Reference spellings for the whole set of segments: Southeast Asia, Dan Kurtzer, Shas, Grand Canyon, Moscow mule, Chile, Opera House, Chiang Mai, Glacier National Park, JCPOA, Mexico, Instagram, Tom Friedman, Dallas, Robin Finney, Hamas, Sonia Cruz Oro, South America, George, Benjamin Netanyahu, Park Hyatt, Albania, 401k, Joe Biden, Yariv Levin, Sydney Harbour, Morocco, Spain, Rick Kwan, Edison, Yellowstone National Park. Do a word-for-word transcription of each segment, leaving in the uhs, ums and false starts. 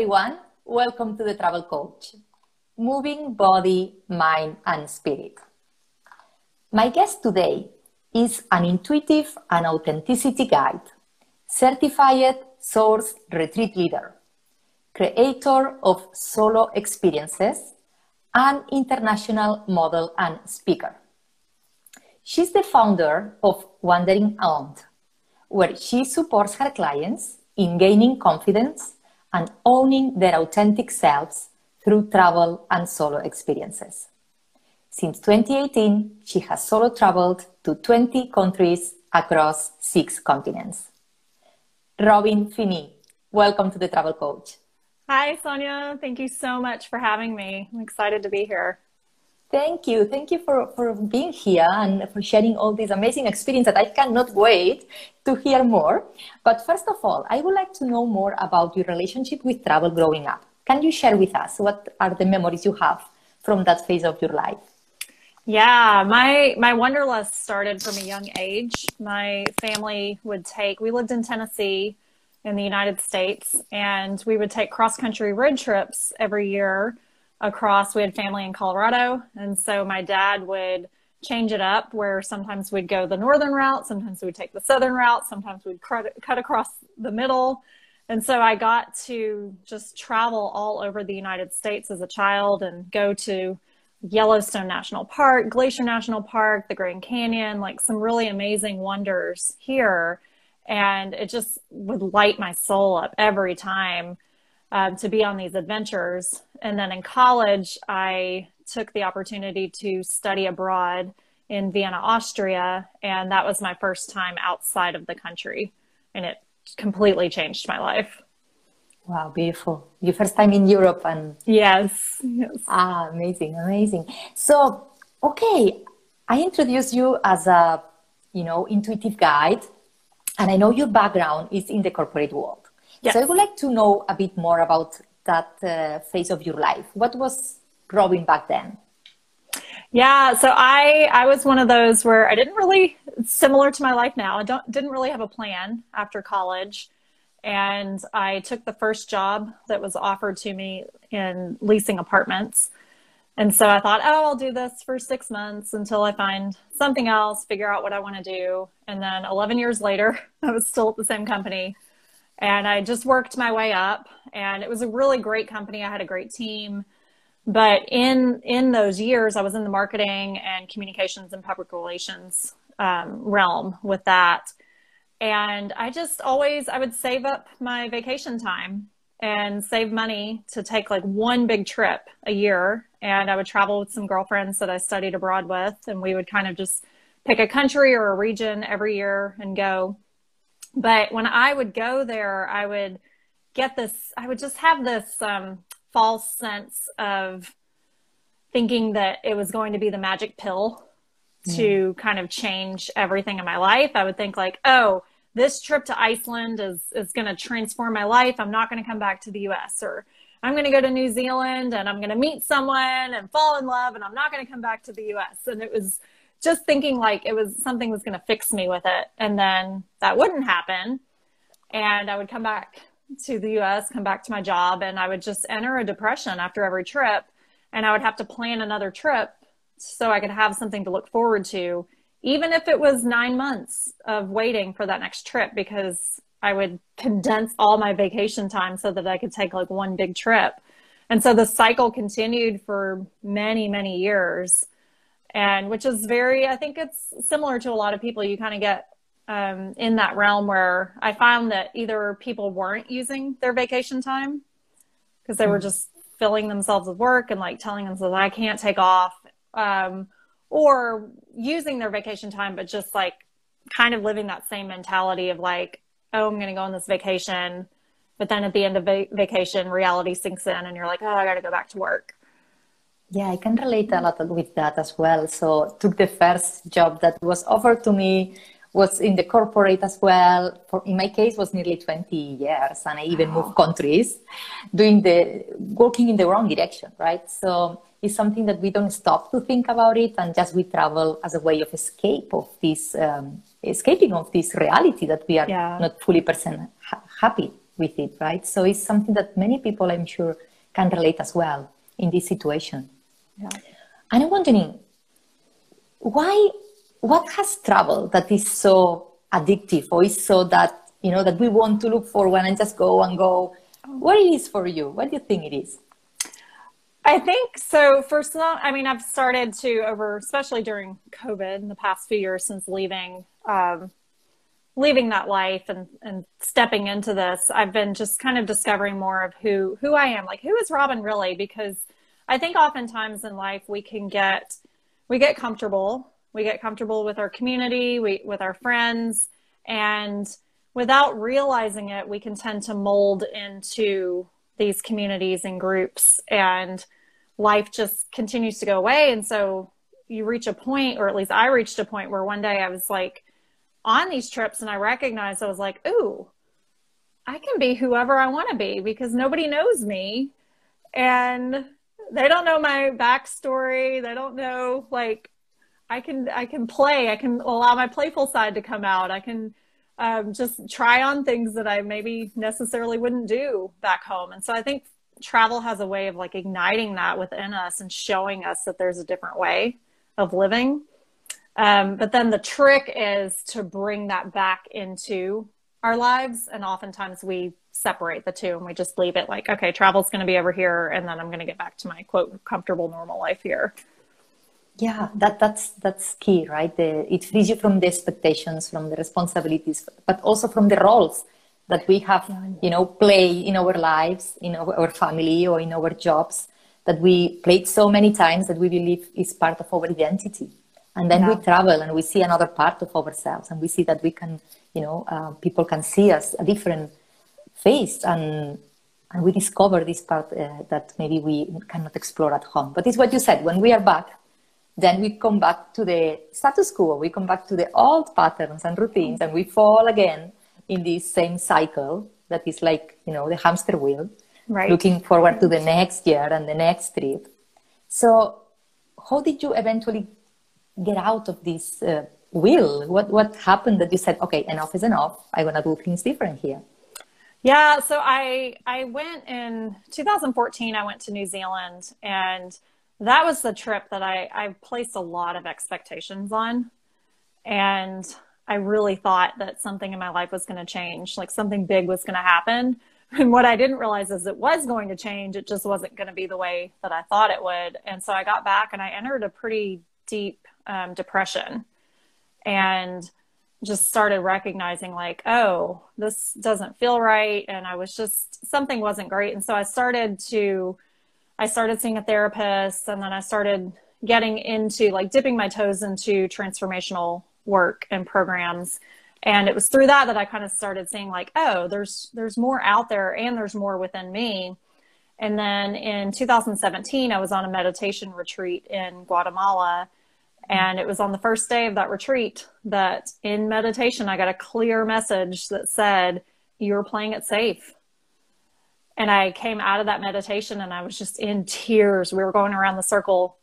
everyone. Welcome to the Travel Coach, Moving Body, Mind and Spirit. My guest today is an intuitive and authenticity guide, certified source retreat leader, creator of solo experiences, and international model and speaker. She's the founder of Wandering Aloud, where she supports her clients in gaining confidence and owning their authentic selves through travel and solo experiences. Since twenty eighteen, she has solo traveled to twenty countries across six continents. Robin Finney, welcome to the Travel Coach. Hi, Sonia. Thank you so much for having me. I'm excited to be here. Thank you. Thank you for, for being here and for sharing all this amazing experience that I cannot wait to hear more. But first of all, I would like to know more about your relationship with travel growing up. Can you share with us what are the memories you have from that phase of your life? Yeah, my, my wanderlust started from a young age. My family would take, we lived in Tennessee in the United States, and we would take cross-country road trips every year across. We had family in Colorado, and so my dad would change it up where sometimes we'd go the northern route, sometimes we'd take the southern route, sometimes we'd cut across the middle. And so I got to just travel all over the United States as a child and go to Yellowstone National Park, Glacier National Park, the Grand Canyon, like some really amazing wonders here. And it just would light my soul up every time Um, to be on these adventures. And then in college, I took the opportunity to study abroad in Vienna, Austria. And that was my first time outside of the country. And it completely changed my life. Wow, beautiful. Your first time in Europe. And yes, yes. Ah, amazing, amazing. So, okay, I introduced you as a, you know, intuitive guide. And I know your background is in the corporate world. Yes. So I would like to know a bit more about that uh, phase of your life. What was Robin back then? Yeah, so I, I was one of those where I didn't really, similar to my life now, I don't, didn't really have a plan after college. And I took the first job that was offered to me in leasing apartments. And so I thought, oh, I'll do this for six months until I find something else, figure out what I want to do. And then eleven years later, I was still at the same company. And I just worked my way up, and it was a really great company. I had a great team, but in, in those years, I was in the marketing and communications and public relations um, realm with that. And I just always, I would save up my vacation time and save money to take like one big trip a year. And I would travel with some girlfriends that I studied abroad with, and we would kind of just pick a country or a region every year and go. But when I would go there, I would get this, I would just have this um, false sense of thinking that it was going to be the magic pill mm. to kind of change everything in my life. I would think like, oh, this trip to Iceland is, is going to transform my life. I'm not going to come back to the U S, or I'm going to go to New Zealand and I'm going to meet someone and fall in love and I'm not going to come back to the U S. And it was just thinking like it was something was going to fix me with it. And then that wouldn't happen. And I would come back to the U S, come back to my job, and I would just enter a depression after every trip. And I would have to plan another trip so I could have something to look forward to, even if it was nine months of waiting for that next trip, because I would condense all my vacation time so that I could take like one big trip. And so the cycle continued for many, many years. And which is very, I think it's similar to a lot of people. You kind of get um, in that realm where I found that either people weren't using their vacation time because they were just filling themselves with work and like telling themselves, I can't take off, um, or using their vacation time, but just like kind of living that same mentality of like, oh, I'm going to go on this vacation. But then at the end of va- vacation, reality sinks in and you're like, oh, I got to go back to work. Yeah, I can relate a lot with that as well. So took the first job that was offered to me, was in the corporate as well. For, in my case, was nearly twenty years, and I even wow. moved countries, doing the working in the wrong direction, right? So it's something that we don't stop to think about it, and just we travel as a way of escape of this, um, escaping of this reality that we are yeah. not fully percent ha- happy with it, right? So it's something that many people, I'm sure, can relate as well in this situation. Yeah. And I'm wondering, why, what has travel that is so addictive, or is so that, you know, that we want to look forward and just go and go? What it is for you? What do you think it is? I think so. First of all, I mean, I've started to over, especially during COVID in the past few years since leaving, um, leaving that life and, and stepping into this, I've been just kind of discovering more of who, who I am, like, who is Robin really? Because I think oftentimes in life we can get, we get comfortable, we get comfortable with our community, we, with our friends, and without realizing it, we can tend to mold into these communities and groups, and life just continues to go away. And so you reach a point, or at least I reached a point where one day I was like on these trips and I recognized, I was like, ooh, I can be whoever I want to be because nobody knows me and they don't know my backstory. They don't know, like, I can, I can play, I can allow my playful side to come out. I can um, just try on things that I maybe necessarily wouldn't do back home. And so I think travel has a way of like igniting that within us and showing us that there's a different way of living. Um, but then the trick is to bring that back into our lives. And oftentimes we separate the two and we just leave it like, okay, travel's going to be over here. And then I'm going to get back to my quote, comfortable, normal life here. Yeah, that, that's, that's key, right? The, it frees you from the expectations, from the responsibilities, but also from the roles that we have, you know, play in our lives, in our, our family or in our jobs, that we played so many times that we believe is part of our identity. And then yeah. we travel and we see another part of ourselves, and we see that we can, you know, uh, people can see us a different face, and and we discover this part uh, that maybe we cannot explore at home. But it's what you said, when we are back, then we come back to the status quo. We come back to the old patterns and routines, and we fall again in this same cycle that is like, you know, the hamster wheel, right? Looking forward to the next year and the next trip. So how did you eventually get out of this uh, wheel? What, what happened that you said, okay, enough is enough. I'm going to do things different here. Yeah. So I, I went in two thousand fourteen, I went to New Zealand, and that was the trip that I, I placed a lot of expectations on. And I really thought that something in my life was going to change, like something big was going to happen. And what I didn't realize is it was going to change. It just wasn't going to be the way that I thought it would. And so I got back and I entered a pretty deep um, depression and just started recognizing like, oh, this doesn't feel right. And I was just, something wasn't great. And so I started to I started seeing a therapist, and then I started getting into like dipping my toes into transformational work and programs. And it was through that that I kind of started seeing like, oh, there's, there's more out there and there's more within me. And then in two thousand seventeen, I was on a meditation retreat in Guatemala. And it was on the first day of that retreat that in meditation, I got a clear message that said, you're playing it safe. And I came out of that meditation and I was just in tears. We were going around the circle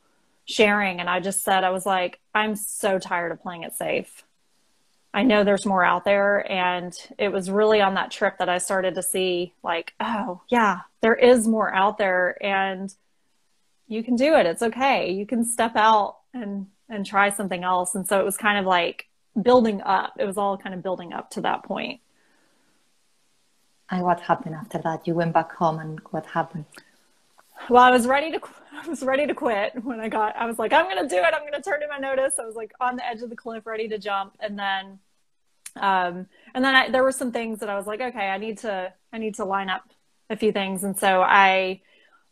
sharing. And I just said, I was like, I'm so tired of playing it safe. I know there's more out there. And it was really on that trip that I started to see like, oh yeah, there is more out there and you can do it. It's okay. You can step out and, and try something else. And so it was kind of like building up. It was all kind of building up to that point. And what happened after that? You went back home, and what happened? Well, I was ready to, I was ready to quit when I got, I was like, I'm going to do it. I'm going to turn in my notice. I was like on the edge of the cliff, ready to jump. And then, um, and then I, there were some things that I was like, okay, I need to, I need to line up a few things. And so I,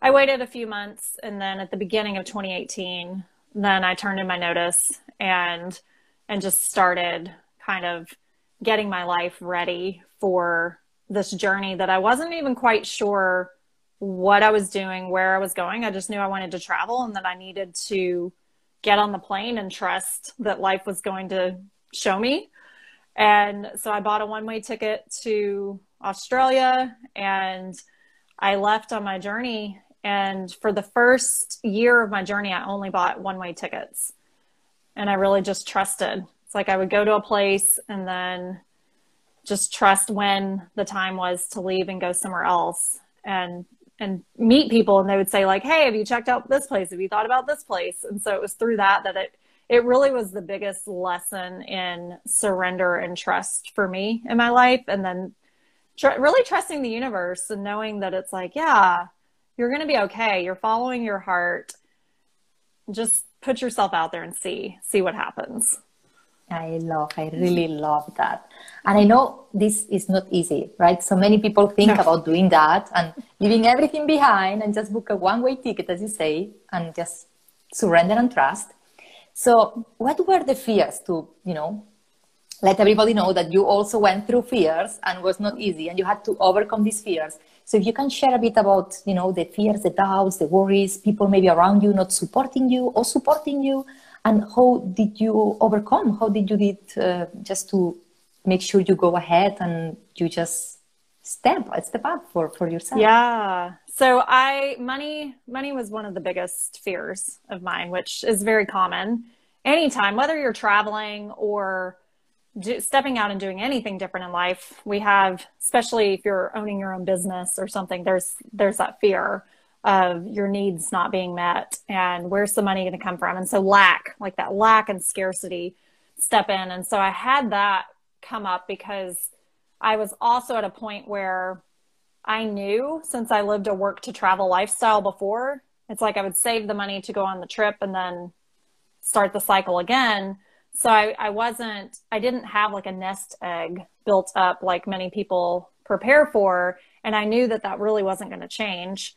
I waited a few months, and then at the beginning of twenty eighteen, then I turned in my notice and, and just started kind of getting my life ready for this journey that I wasn't even quite sure what I was doing, where I was going. I just knew I wanted to travel and that I needed to get on the plane and trust that life was going to show me. And so I bought a one-way ticket to Australia and I left on my journey. And for the first year of my journey, I only bought one-way tickets. And I really just trusted. It's like I would go to a place and then just trust when the time was to leave and go somewhere else and and meet people. And they would say like, hey, have you checked out this place? Have you thought about this place? And so it was through that that it, it really was the biggest lesson in surrender and trust for me in my life. And then tr- really trusting the universe and knowing that it's like, yeah, you're going to be okay. You're following your heart. Just put yourself out there and see, see what happens. I love, I really love that. And I know this is not easy, right? So many people think no. about doing that and leaving everything behind and just book a one-way ticket, as you say, and just surrender and trust. So what were the fears to, you know, let everybody know that you also went through fears and was not easy and you had to overcome these fears. So if you can share a bit about, you know, the fears, the doubts, the worries, people maybe around you not supporting you or supporting you, and how did you overcome? How did you did uh, just to make sure you go ahead and you just step step up for, for yourself? Yeah. So I money money was one of the biggest fears of mine, which is very common. Anytime, whether you're traveling or do, stepping out and doing anything different in life, we have, especially if you're owning your own business or something, there's there's that fear of your needs not being met and where's the money going to come from? And so lack, like that lack and scarcity step in. And so I had that come up because I was also at a point where I knew, since I lived a work to travel lifestyle before, it's like I would save the money to go on the trip and then start the cycle again. So I, I wasn't, I didn't have like a nest egg built up like many people prepare for. And I knew that that really wasn't going to change,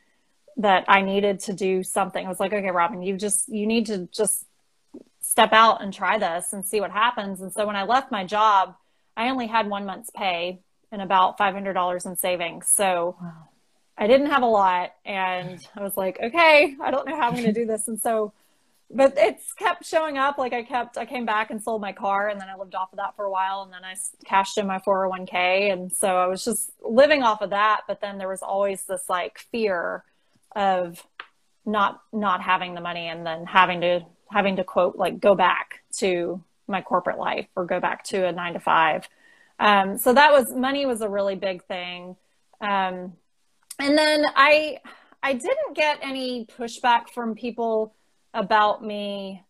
that I needed to do something. I was like, okay, Robin, you just, you need to just step out and try this and see what happens. And so when I left my job, I only had one month's pay and about five hundred dollars in savings. So wow. I didn't have a lot. And I was like, okay, I don't know how I'm going to do this. And so, but it's kept showing up. Like I kept, I came back and sold my car and then I lived off of that for a while. And then I cashed in my four oh one k. And so I was just living off of that. But then there was always this like fear of not not having the money and then having to having to quote like go back to my corporate life or go back to a nine to five. Um, so that was money was a really big thing. Um, and then I I didn't get any pushback from people about me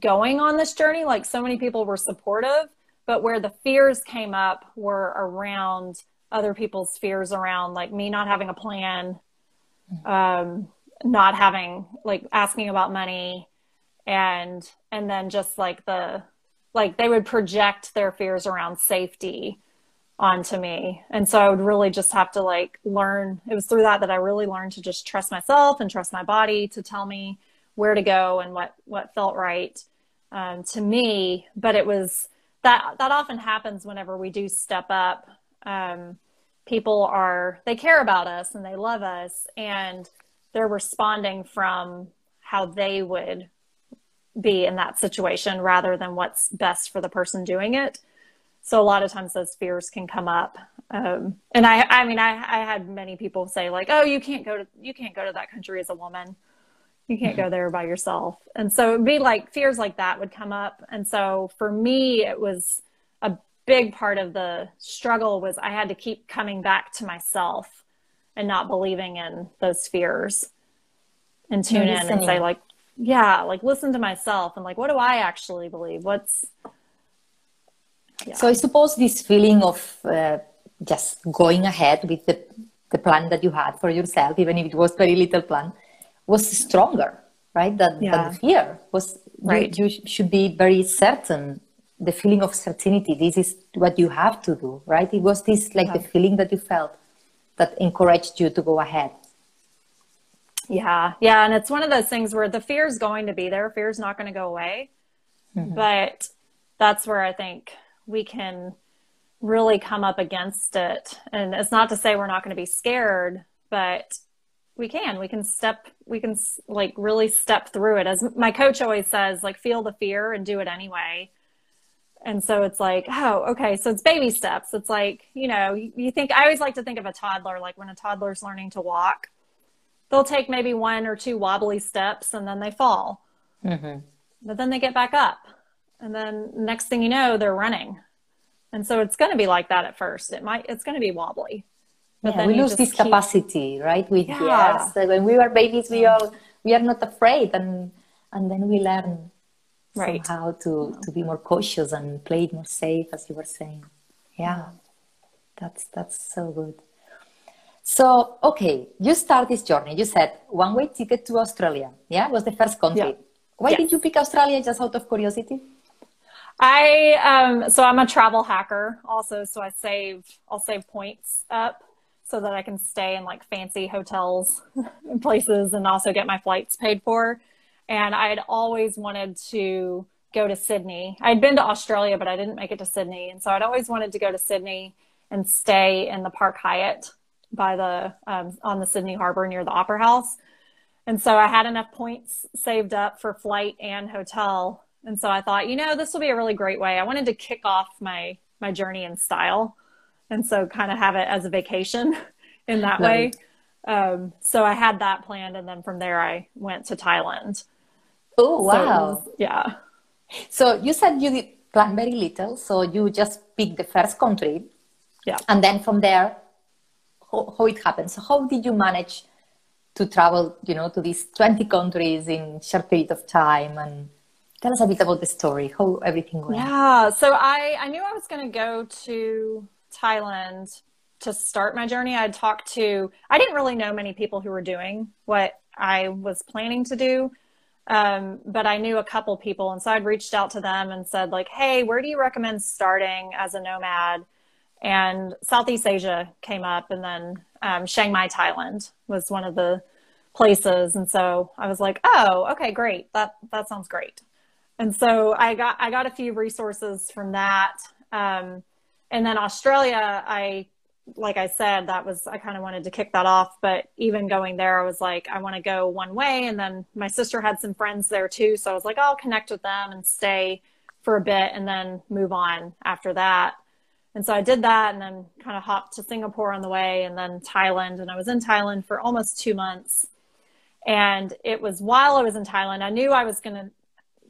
going on this journey. Like so many people were supportive, but where the fears came up were around other people's fears around like me not having a plan, um, not having like asking about money and, and then just like the, like they would project their fears around safety onto me. And so I would really just have to like learn, it was through that, that I really learned to just trust myself and trust my body to tell me where to go and what, what felt right, um, to me. But it was that, that often happens whenever we do step up, um, people are, they care about us and they love us and they're responding from how they would be in that situation rather than what's best for the person doing it. So a lot of times those fears can come up. Um, and I, I mean, I, I had many people say like, oh, you can't go to, you can't go to that country as a woman. You can't go there by yourself. And so it'd be like fears like that would come up. And so for me, it was a big part of the struggle was I had to keep coming back to myself and not believing in those fears and tune in and say like, yeah, like listen to myself and like, what do I actually believe? What's. Yeah. So I suppose this feeling of uh, just going ahead with the, the plan that you had for yourself, even if it was very little plan, was stronger, right? That, yeah. that the fear was right. You, you should be very certain. The feeling of certainty, this is what you have to do, right? It was this, like yeah. the feeling that you felt that encouraged you to go ahead. Yeah. Yeah. And it's one of those things where the fear is going to be there. Fear is not going to go away. Mm-hmm. But that's where I think we can really come up against it. And it's not to say we're not going to be scared, but we can, we can step, we can like really step through it. As my coach always says, like feel the fear and do it anyway. And so it's like, oh, okay. So it's baby steps. It's like, you know, you, you think, I always like to think of a toddler, like when a toddler's learning to walk, they'll take maybe one or two wobbly steps and then they fall, mm-hmm. but then they get back up and then next thing you know, they're running. And so it's going to be like that at first. It might, it's going to be wobbly. But yeah, then we lose this keep... capacity, right? With yeah. yes. When we were babies, we all, we are not afraid. And, and then we learn right. somehow to, to be more cautious and play it more safe, as you were saying. Yeah, that's, that's so good. So, okay, you start this journey. You said one-way ticket to Australia. Yeah, was the first country. Yeah. Why yes. did you pick Australia, just out of curiosity? I, um, so I'm a travel hacker also, so I save, I'll save points up so that I can stay in like fancy hotels and places and also get my flights paid for. And I had always wanted to go to Sydney. I'd been to Australia, but I didn't make it to Sydney. And so I'd always wanted to go to Sydney and stay in the Park Hyatt by the, um, on the Sydney Harbour near the Opera House. And so I had enough points saved up for flight and hotel. And so I thought, you know, this will be a really great way. I wanted to kick off my, my journey in style. And so kind of have it as a vacation in that nice. way. Um, so I had that planned. And then from there, I went to Thailand. Oh, wow. So, yeah. So you said you did plan very little. So you just picked the first country. Yeah. And then from there, how, how it happened. So how did you manage to travel, you know, to these twenty countries in a short period of time? And tell us a bit about the story, how everything went. Yeah, so I, I knew I was going to go to Thailand to start my journey. I talked to, I didn't really know many people who were doing what I was planning to do, um, but I knew a couple people. And so I'd reached out to them and said like, hey, where do you recommend starting as a nomad? And Southeast Asia came up, and then um, Chiang Mai, Thailand was one of the places. And so I was like, oh, okay, great. That, that sounds great. And so I got, I got a few resources from that. Um, and then Australia, I, like I said, that was, I kind of wanted to kick that off, but even going there, I was like, I want to go one way. And then my sister had some friends there too. So I was like, I'll connect with them and stay for a bit and then move on after that. And so I did that and then kind of hopped to Singapore on the way and then Thailand. And I was in Thailand for almost two months. And it was while I was in Thailand, I knew I was going to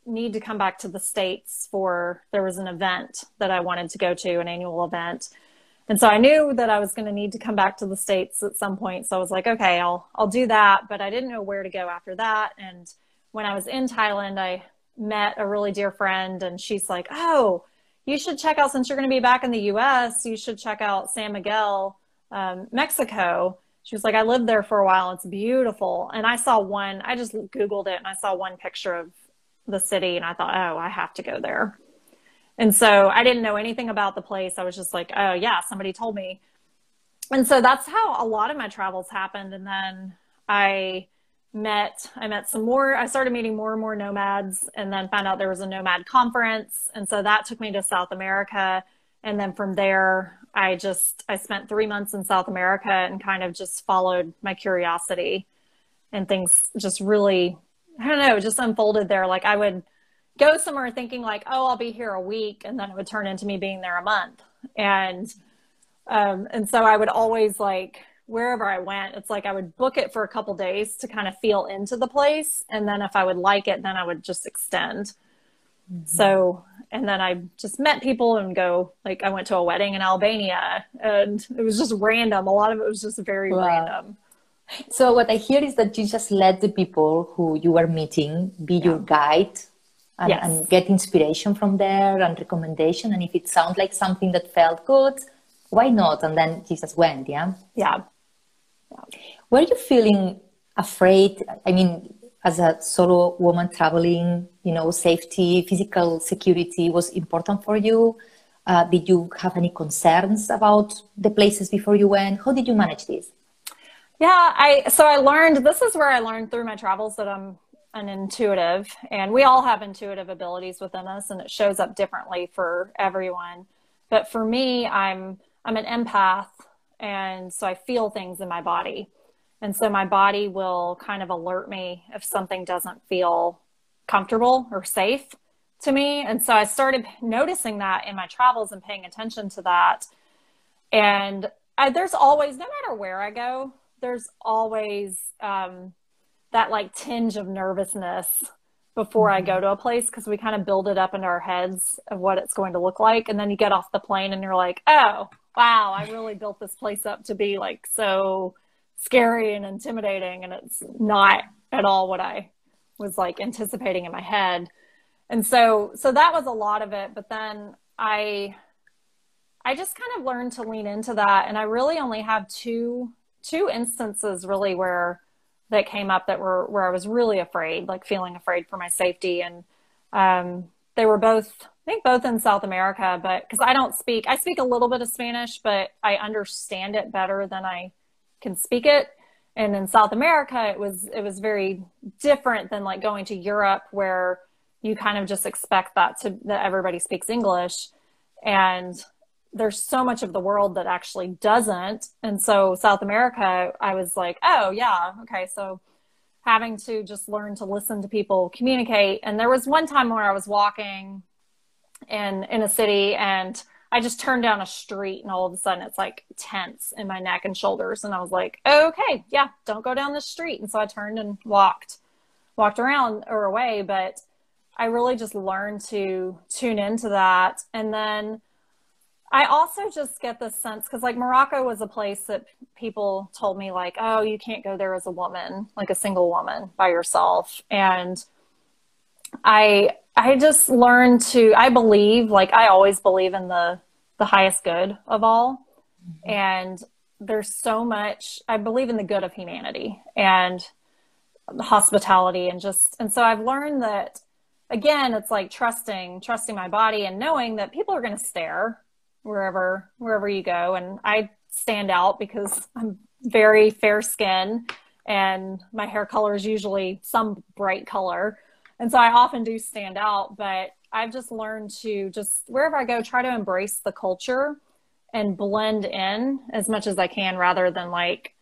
need to come back to the States for, there was an event that I wanted to go to, an annual event. And so I knew that I was going to need to come back to the States at some point. So I was like, okay, I'll, I'll do that. But I didn't know where to go after that. And when I was in Thailand, I met a really dear friend and she's like, oh, you should check out, since you're going to be back in the U S, you should check out San Miguel, um, Mexico. She was like, I lived there for a while. It's beautiful. And I saw one, I just Googled it and I saw one picture of the city and I thought, oh, I have to go there. And so I didn't know anything about the place. I was just like, oh yeah, somebody told me. And so that's how a lot of my travels happened. And then I met, I met some more, I started meeting more and more nomads and then found out there was a nomad conference. And so that took me to South America. And then from there, I just, I spent three months in South America and kind of just followed my curiosity and things just really, I don't know, just unfolded there. Like I would go somewhere thinking like, oh, I'll be here a week. And then it would turn into me being there a month. And, um, and so I would always like, wherever I went, it's like, I would book it for a couple days to kind of feel into the place. And then if I would like it, then I would just extend. Mm-hmm. So, and then I just met people and go, like I went to a wedding in Albania and it was just random. A lot of it was just very wow. random. So what I hear is that you just let the people who you were meeting be yeah. your guide and, yes. and get inspiration from there and recommendation. And if it sounds like something that felt good, why not? And then Jesus went, yeah? Yeah. Were you feeling afraid? I mean, as a solo woman traveling, you know, safety, physical security was important for you. Uh, did you have any concerns about the places before you went? How did you manage this? Yeah, I so I learned, this is where I learned through my travels that I'm an intuitive, and we all have intuitive abilities within us, and it shows up differently for everyone. But for me, I'm I'm an empath, and so I feel things in my body. And so my body will kind of alert me if something doesn't feel comfortable or safe to me. And so I started noticing that in my travels and paying attention to that. And I, there's always, no matter where I go, there's always um, that like tinge of nervousness before I go to a place, because we kind of build it up into our heads of what it's going to look like. And then you get off the plane and you're like, oh, wow, I really built this place up to be like so scary and intimidating. And it's not at all what I was like anticipating in my head. And so, so that was a lot of it. But then I, I just kind of learned to lean into that. And I really only have two, two instances really where that came up that were where I was really afraid, like feeling afraid for my safety. And um, they were both, I think both in South America, but because I don't speak, I speak a little bit of Spanish, but I understand it better than I can speak it. And in South America, it was, it was very different than like going to Europe, where you kind of just expect that to, that everybody speaks English. And there's so much of the world that actually doesn't. And so South America, I was like, oh yeah. Okay. So having to just learn to listen to people communicate. And there was one time where I was walking in, in a city, and I just turned down a street, and all of a sudden it's like tense in my neck and shoulders. And I was like, okay, yeah, don't go down this street. And so I turned and walked, walked around or away, but I really just learned to tune into that. And then I also just get this sense, because like Morocco was a place that people told me like, oh, you can't go there as a woman, like a single woman by yourself. And I, I just learned to, I believe, like I always believe in the, the highest good of all. Mm-hmm. And there's so much, I believe in the good of humanity and hospitality and just, and so I've learned that, again, it's like trusting, trusting my body and knowing that people are going to stare wherever, wherever you go. And I stand out because I'm very fair skin and my hair color is usually some bright color. And so I often do stand out, but I've just learned to just wherever I go, try to embrace the culture and blend in as much as I can, rather than like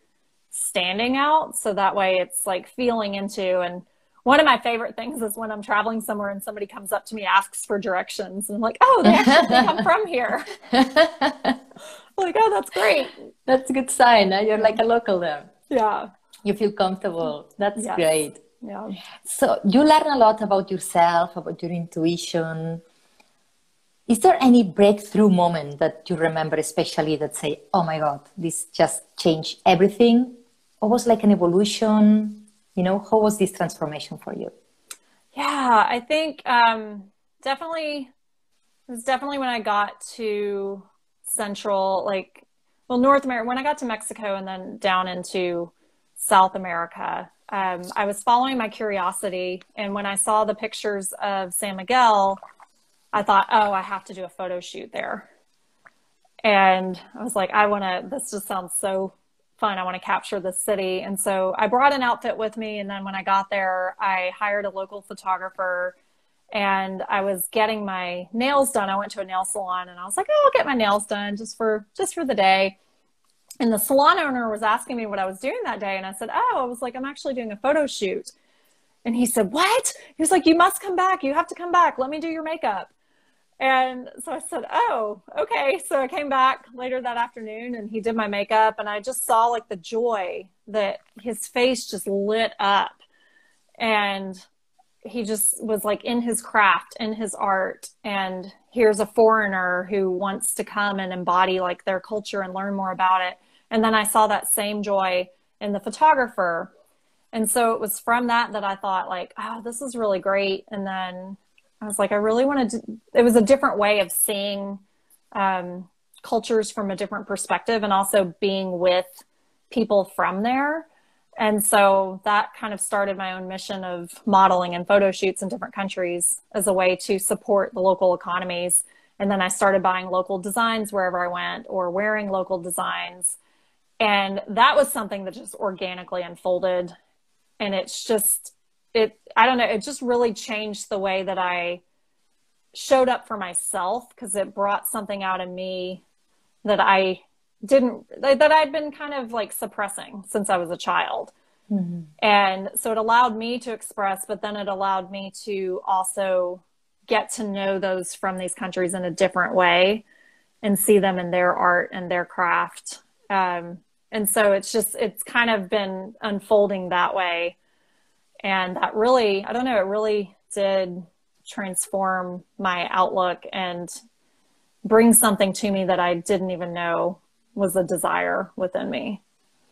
standing out. So that way it's like feeling into. And one of my favorite things is when I'm traveling somewhere and somebody comes up to me, asks for directions, and I'm like, oh, they actually think I'm from here. Like, oh, that's great. That's a good sign. Huh? You're like a local there. Yeah. You feel comfortable. That's yes. great. Yeah. So you learn a lot about yourself, about your intuition. Is there any breakthrough moment that you remember, especially that say, oh my God, this just changed everything? Or was like an evolution? You know, how was this transformation for you? Yeah, I think um, definitely, it was definitely when I got to Central, like, well, North America, when I got to Mexico and then down into South America, um, I was following my curiosity. And when I saw the pictures of San Miguel, I thought, oh, I have to do a photo shoot there. And I was like, I want to, this just sounds so fun. I want to capture this city. And so I brought an outfit with me. And then when I got there, I hired a local photographer and I was getting my nails done. I went to a nail salon and I was like, oh, I'll get my nails done just for, just for the day. And the salon owner was asking me what I was doing that day. And I said, oh, I was like, I'm actually doing a photo shoot. And he said, what? He was like, you must come back. You have to come back. Let me do your makeup. And so I said, oh, okay. So I came back later that afternoon and he did my makeup, and I just saw like the joy that his face just lit up, and he just was like in his craft, in his art. And here's a foreigner who wants to come and embody like their culture and learn more about it. And then I saw that same joy in the photographer. And so it was from that that I thought like, oh, this is really great. And then I was like, I really wanted to, it was a different way of seeing um, cultures from a different perspective, and also being with people from there. And so that kind of started my own mission of modeling and photo shoots in different countries as a way to support the local economies. And then I started buying local designs wherever I went, or wearing local designs. And that was something that just organically unfolded. And it's just, It, I don't know, it just really changed the way that I showed up for myself, because it brought something out in me that I didn't, that I'd been kind of like suppressing since I was a child. Mm-hmm. And so it allowed me to express, but then it allowed me to also get to know those from these countries in a different way and see them in their art and their craft. Um, and so it's just, it's kind of been unfolding that way. And that really, I don't know, it really did transform my outlook and bring something to me that I didn't even know was a desire within me.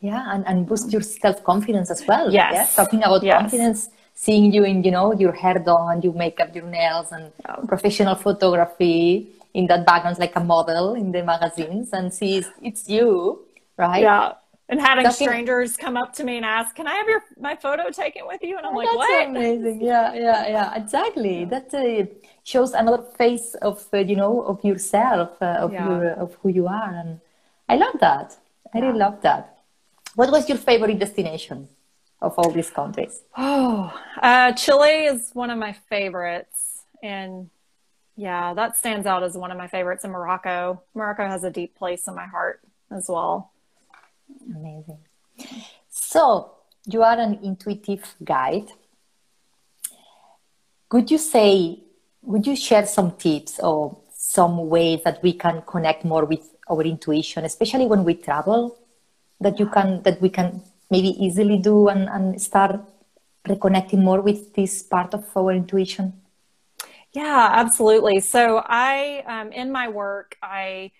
Yeah. And, and boost your self-confidence as well. Yes. Yeah? Talking about yes. confidence, seeing you in, you know, your hair done, your makeup, your nails, and oh. professional photography in that background, like a model in the magazines, and sees it's you, right? Yeah. And having Talking... strangers come up to me and ask, can I have your my photo taken with you? And I'm like, that's what? Amazing. Yeah, yeah, yeah, exactly. Yeah. That uh, shows another face of, uh, you know, of yourself, uh, of, yeah. your, of who you are. And I love that. I yeah. really love that. What was your favorite destination of all these countries? Oh, uh, Chile is one of my favorites. And yeah, that stands out as one of my favorites. And Morocco. Morocco has a deep place in my heart as well. Amazing. So you are an intuitive guide. Could you say, would you share some tips or some ways that we can connect more with our intuition, especially when we travel, that you can, that we can maybe easily do and, and start reconnecting more with this part of our intuition? Yeah, absolutely. So I, um, in my work, I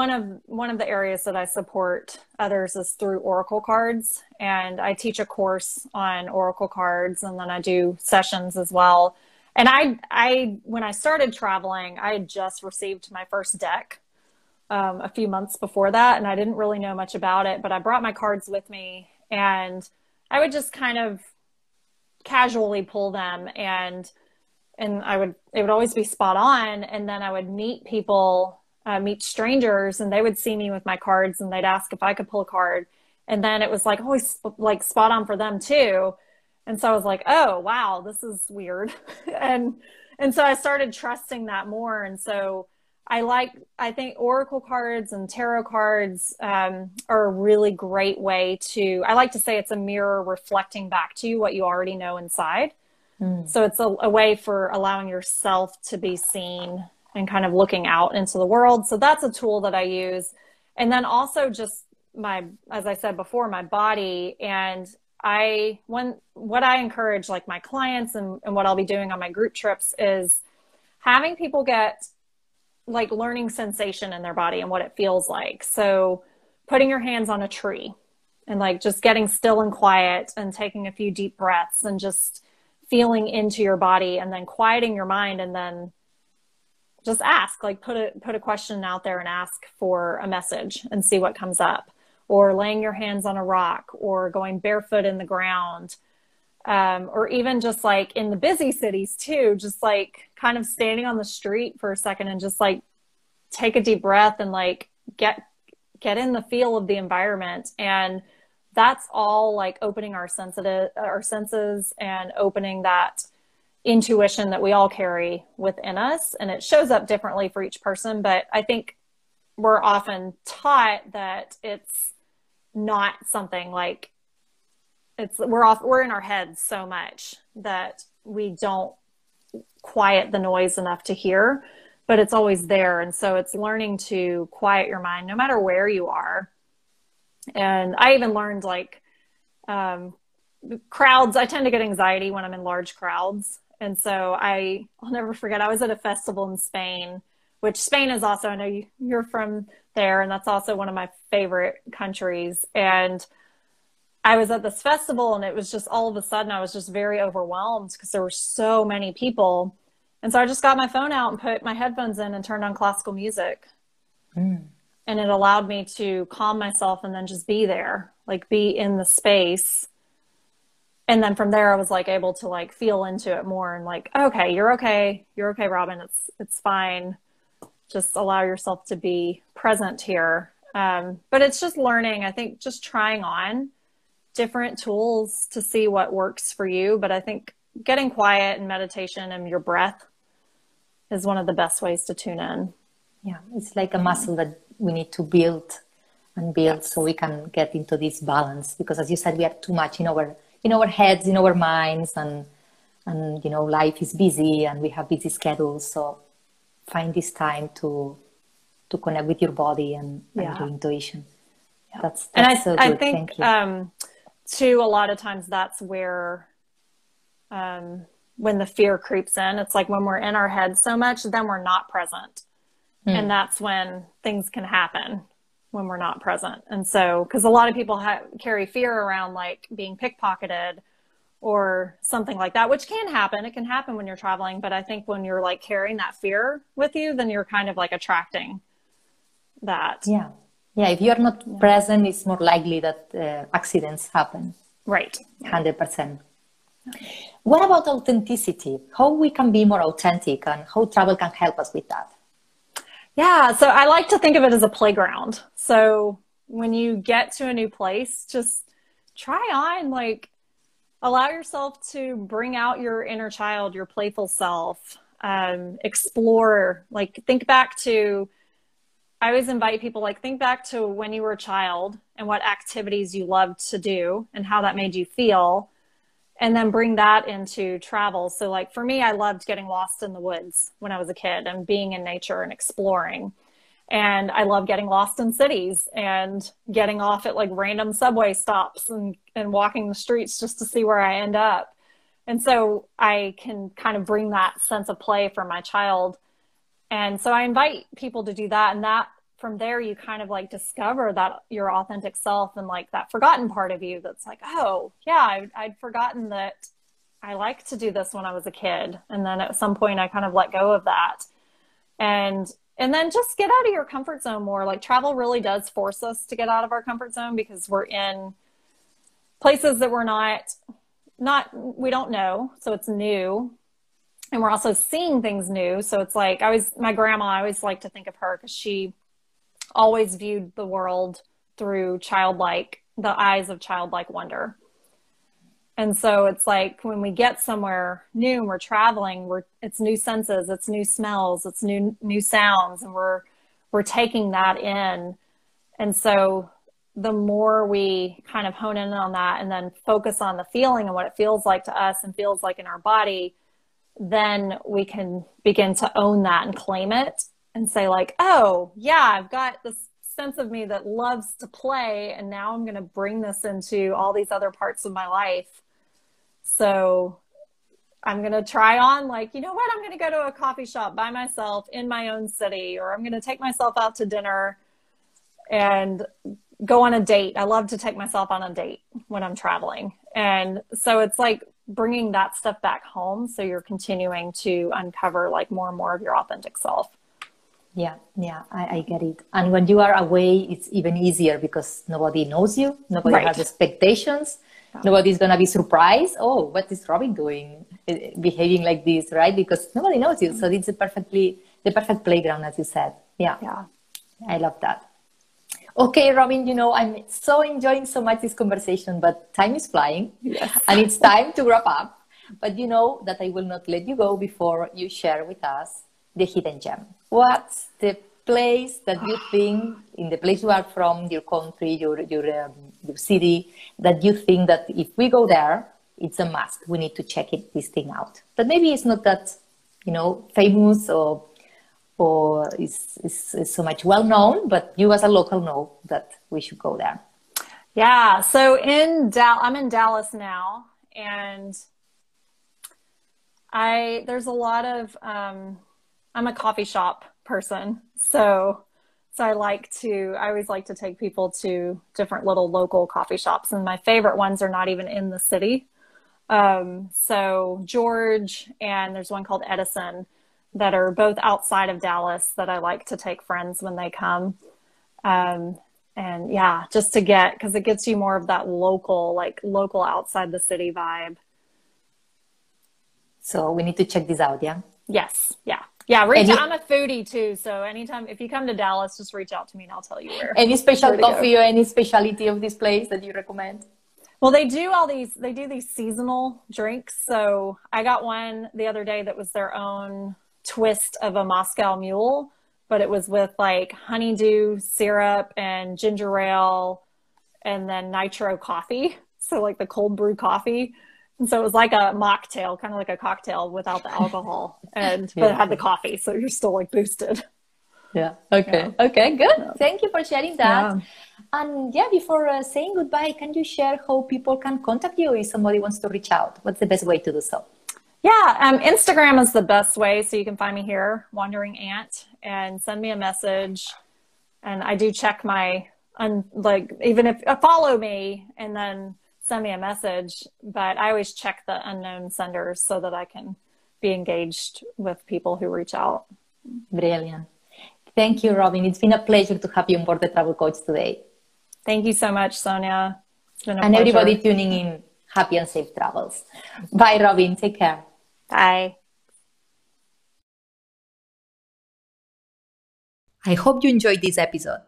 One of one of the areas that I support others is through oracle cards, and I teach a course on oracle cards, and then I do sessions as well. And I, I when I started traveling, I had just received my first deck um, a few months before that, and I didn't really know much about it, but I brought my cards with me, and I would just kind of casually pull them, and and I would it would always be spot on, and then I would meet people. Uh, meet strangers, and they would see me with my cards, and they'd ask if I could pull a card. And then it was like, oh, sp like spot on for them too. And so I was like, oh, wow, this is weird. and, and so I started trusting that more. And so I like, I think oracle cards and tarot cards um, are a really great way to, I like to say it's a mirror reflecting back to you what you already know inside. Mm. So it's a, a way for allowing yourself to be seen and kind of looking out into the world. So that's a tool that I use. And then also just my, as I said before, my body. And I, when, what I encourage like my clients and, and what I'll be doing on my group trips is having people get like learning sensation in their body and what it feels like. So putting your hands on a tree and like just getting still and quiet and taking a few deep breaths and just feeling into your body and then quieting your mind and then just ask, like put a, put a question out there and ask for a message and see what comes up, or laying your hands on a rock, or going barefoot in the ground. Um, or even just like in the busy cities too, just like kind of standing on the street for a second and just like take a deep breath and like get, get in the feel of the environment. And that's all like opening our sensitive, our senses and opening that intuition that we all carry within us. And it shows up differently for each person, but I think we're often taught that it's not something like it's we're off we're in our heads so much that we don't quiet the noise enough to hear, but it's always there. And so it's learning to quiet your mind no matter where you are. And I even learned like um crowds, I tend to get anxiety when I'm in large crowds. And so I, I'll never forget, I was at a festival in Spain, which Spain is also, I know you, you're from there, and that's also one of my favorite countries. And I was at this festival, and it was just all of a sudden, I was just very overwhelmed because there were so many people. And so I just got my phone out and put my headphones in and turned on classical music. Mm. And it allowed me to calm myself and then just be there, like be in the space. And then from there, I was like able to like feel into it more and like, okay, you're okay. You're okay, Robin. It's, it's fine. Just allow yourself to be present here. Um, but it's just learning, I think, just trying on different tools to see what works for you. But I think getting quiet and meditation and your breath is one of the best ways to tune in. Yeah. It's like a muscle that we need to build and build so we can get into this balance, because as you said, we are too much in our in our heads, in our minds, and, and, you know, life is busy and we have busy schedules. So find this time to, to connect with your body and, yeah. and your intuition. Yeah. That's, that's and I, so good. I think, um, too, a lot of times that's where, um, when the fear creeps in. It's like when we're in our heads so much, then we're not present. Mm. And that's when things can happen, when we're not present. And so, because a lot of people ha- carry fear around, like being pickpocketed or something like that, which can happen. It can happen when you're traveling. But I think when you're like carrying that fear with you, then you're kind of like attracting that. Yeah. Yeah. If you're not yeah. present, it's more likely that uh, accidents happen. Right. one hundred percent. What about authenticity? How we can be more authentic and how travel can help us with that? Yeah. So I like to think of it as a playground. So when you get to a new place, just try on, like, allow yourself to bring out your inner child, your playful self, um, explore, like think back to, I always invite people, like, think back to when you were a child and what activities you loved to do and how that made you feel, and then bring that into travel. So like for me, I loved getting lost in the woods when I was a kid and being in nature and exploring. And I love getting lost in cities and getting off at like random subway stops and, and walking the streets just to see where I end up. And so I can kind of bring that sense of play for my child. And so I invite people to do that. And that from there, you kind of like discover that your authentic self and like that forgotten part of you that's like, oh yeah, I, I'd forgotten that I liked to do this when I was a kid. And then at some point I kind of let go of that. And And then just get out of your comfort zone more. Like travel really does force us to get out of our comfort zone because we're in places that we're not, not, we don't know. So it's new. And we're also seeing things new. So it's like, I was, my grandma, I always like to think of her because she always viewed the world through childlike, the eyes of childlike wonder. And so it's like when we get somewhere new and we're traveling, we're, it's new senses, it's new smells, it's new new sounds, and we're we're taking that in. And so the more we kind of hone in on that and then focus on the feeling and what it feels like to us and feels like in our body, then we can begin to own that and claim it and say like, oh, yeah, I've got this sense of me that loves to play, and now I'm going to bring this into all these other parts of my life. So I'm going to try on, like, you know what, I'm going to go to a coffee shop by myself in my own city, or I'm going to take myself out to dinner and go on a date. I love to take myself on a date when I'm traveling. And so it's like bringing that stuff back home. So you're continuing to uncover like more and more of your authentic self. Yeah, yeah, I, I get it. And when you are away, it's even easier because nobody knows you. Nobody right. has expectations. Yeah. Nobody's going to be surprised. Oh, what is Robin doing, behaving like this, right? Because nobody knows you. So it's a perfectly, the perfect playground, as you said. Yeah, yeah, I love that. Okay, Robin, you know, I'm so enjoying so much this conversation, but time is flying. Yes. And it's time to wrap up. But you know that I will not let you go before you share with us the hidden gem. What's the place that you think, in the place you are from, your country, your your, um, your city, that you think that if we go there, it's a must. We need to check it, this thing out. But maybe it's not that, you know, famous or or it's, it's, it's so much well known, but you as a local know that we should go there. Yeah. So in Dal- I'm in Dallas now, and I there's a lot of. Um, I'm a coffee shop person. So, so I like to, I always like to take people to different little local coffee shops, and my favorite ones are not even in the city. Um, so George, and there's one called Edison, that are both outside of Dallas that I like to take friends when they come. Um, and yeah, just to get, cause it gets you more of that local, like local outside the city vibe. So we need to check this out. Yeah. Yes. Yeah. Yeah, reach out. I'm a foodie too, so anytime if you come to Dallas, just reach out to me and I'll tell you where. Any special coffee or any speciality of this place that you recommend? Well, they do all these. They do these seasonal drinks. So I got one the other day that was their own twist of a Moscow mule, but it was with like honeydew syrup and ginger ale, and then nitro coffee. So like the cold brew coffee. And so it was like a mocktail, kind of like a cocktail without the alcohol, and yeah. but it had the coffee. So you're still like boosted. Yeah. Okay. Yeah. Okay. Good. Yeah. Thank you for sharing that. Yeah. And yeah, before uh, saying goodbye, can you share how people can contact you if somebody wants to reach out? What's the best way to do so? Yeah, um, Instagram is the best way. So you can find me here, Wandering Ant, and send me a message. And I do check my, un, like, even if, uh, follow me and then send me a message. But I always check the unknown senders so that I can be engaged with people who reach out. Brilliant. Thank you, Robin. It's been a pleasure to have you on board the Travel Coach today. Thank you so much, Sonia. It's been a and pleasure. Everybody tuning in, happy and safe travels. Bye, Robin. Take care. Bye. I hope you enjoyed this episode.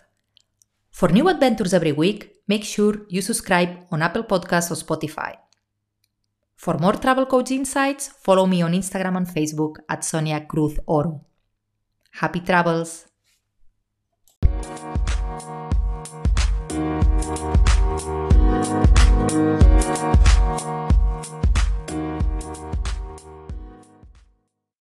For new adventures every week, make sure you subscribe on Apple Podcasts or Spotify. For more Travel Coach insights, follow me on Instagram and Facebook at Sonia Cruz Oro. Happy travels! We'll be right back.